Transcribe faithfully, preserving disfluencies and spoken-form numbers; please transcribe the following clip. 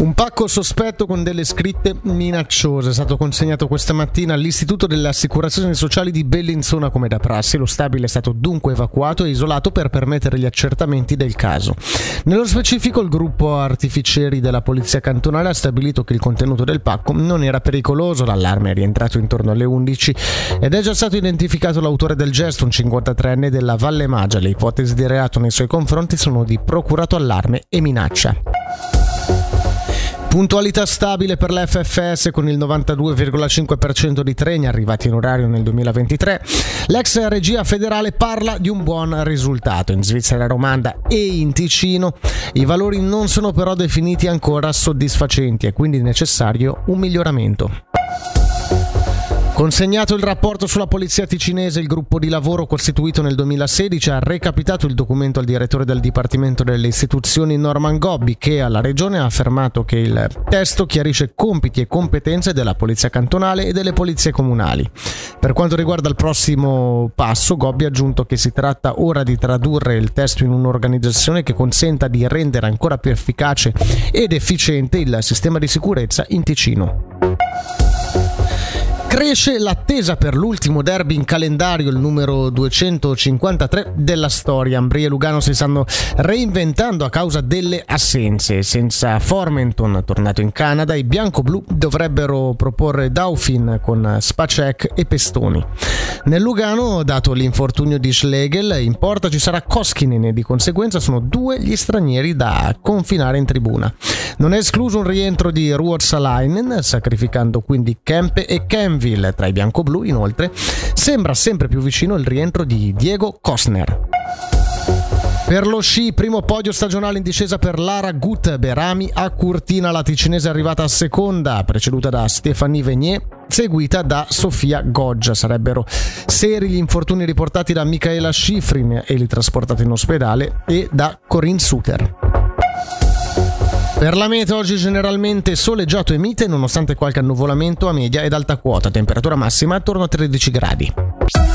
Un pacco sospetto con delle scritte minacciose è stato consegnato questa mattina all'Istituto delle Assicurazioni Sociali di Bellinzona come da prassi. Lo stabile è stato dunque evacuato e isolato per permettere gli accertamenti del caso. Nello specifico, il gruppo artificieri della polizia cantonale ha stabilito che il contenuto del pacco non era pericoloso. L'allarme è rientrato intorno alle undici ed è già stato identificato l'autore del gesto, un cinquantatreenne della Valle Maggia. Le ipotesi di reato nei suoi confronti sono di procurato allarme e minaccia. Puntualità stabile per la F F S con il novantadue virgola cinque per cento di treni arrivati in orario nel duemilaventitré. L'ex regia federale parla di un buon risultato. In Svizzera Romanda e in Ticino i valori non sono però definiti ancora soddisfacenti, e quindi necessario un miglioramento. Consegnato il rapporto sulla polizia ticinese, il gruppo di lavoro costituito nel duemilasedici ha recapitato il documento al direttore del Dipartimento delle Istituzioni Norman Gobbi, che alla regione ha affermato che il testo chiarisce compiti e competenze della polizia cantonale e delle polizie comunali. Per quanto riguarda il prossimo passo, Gobbi ha aggiunto che si tratta ora di tradurre il testo in un'organizzazione che consenta di rendere ancora più efficace ed efficiente il sistema di sicurezza in Ticino. Cresce l'attesa per l'ultimo derby in calendario, il numero duecentocinquantatré della storia. Ambri e Lugano si stanno reinventando a causa delle assenze. Senza Formenton, tornato in Canada, i biancoblù dovrebbero proporre Dauphin con Spacek e Pestoni. Nel Lugano, dato l'infortunio di Schlegel, in porta ci sarà Koskinen e di conseguenza sono due gli stranieri da confinare in tribuna. Non è escluso un rientro di Ruotsalainen, sacrificando quindi Kempe e Kenvi. Tra i biancoblù, inoltre, sembra sempre più vicino il rientro di Diego Kostner. Per lo sci, primo podio stagionale in discesa per Lara Gut Berami a Curtina. La ticinese è arrivata a seconda, preceduta da Stéphanie Venier, seguita da Sofia Goggia. Sarebbero seri gli infortuni riportati da Michaela Schifrin e li trasportati in ospedale, e da Corinne Suter. Per la meteo, oggi generalmente soleggiato e mite, nonostante qualche annuvolamento a media ed alta quota. Temperatura massima attorno a tredici gradi.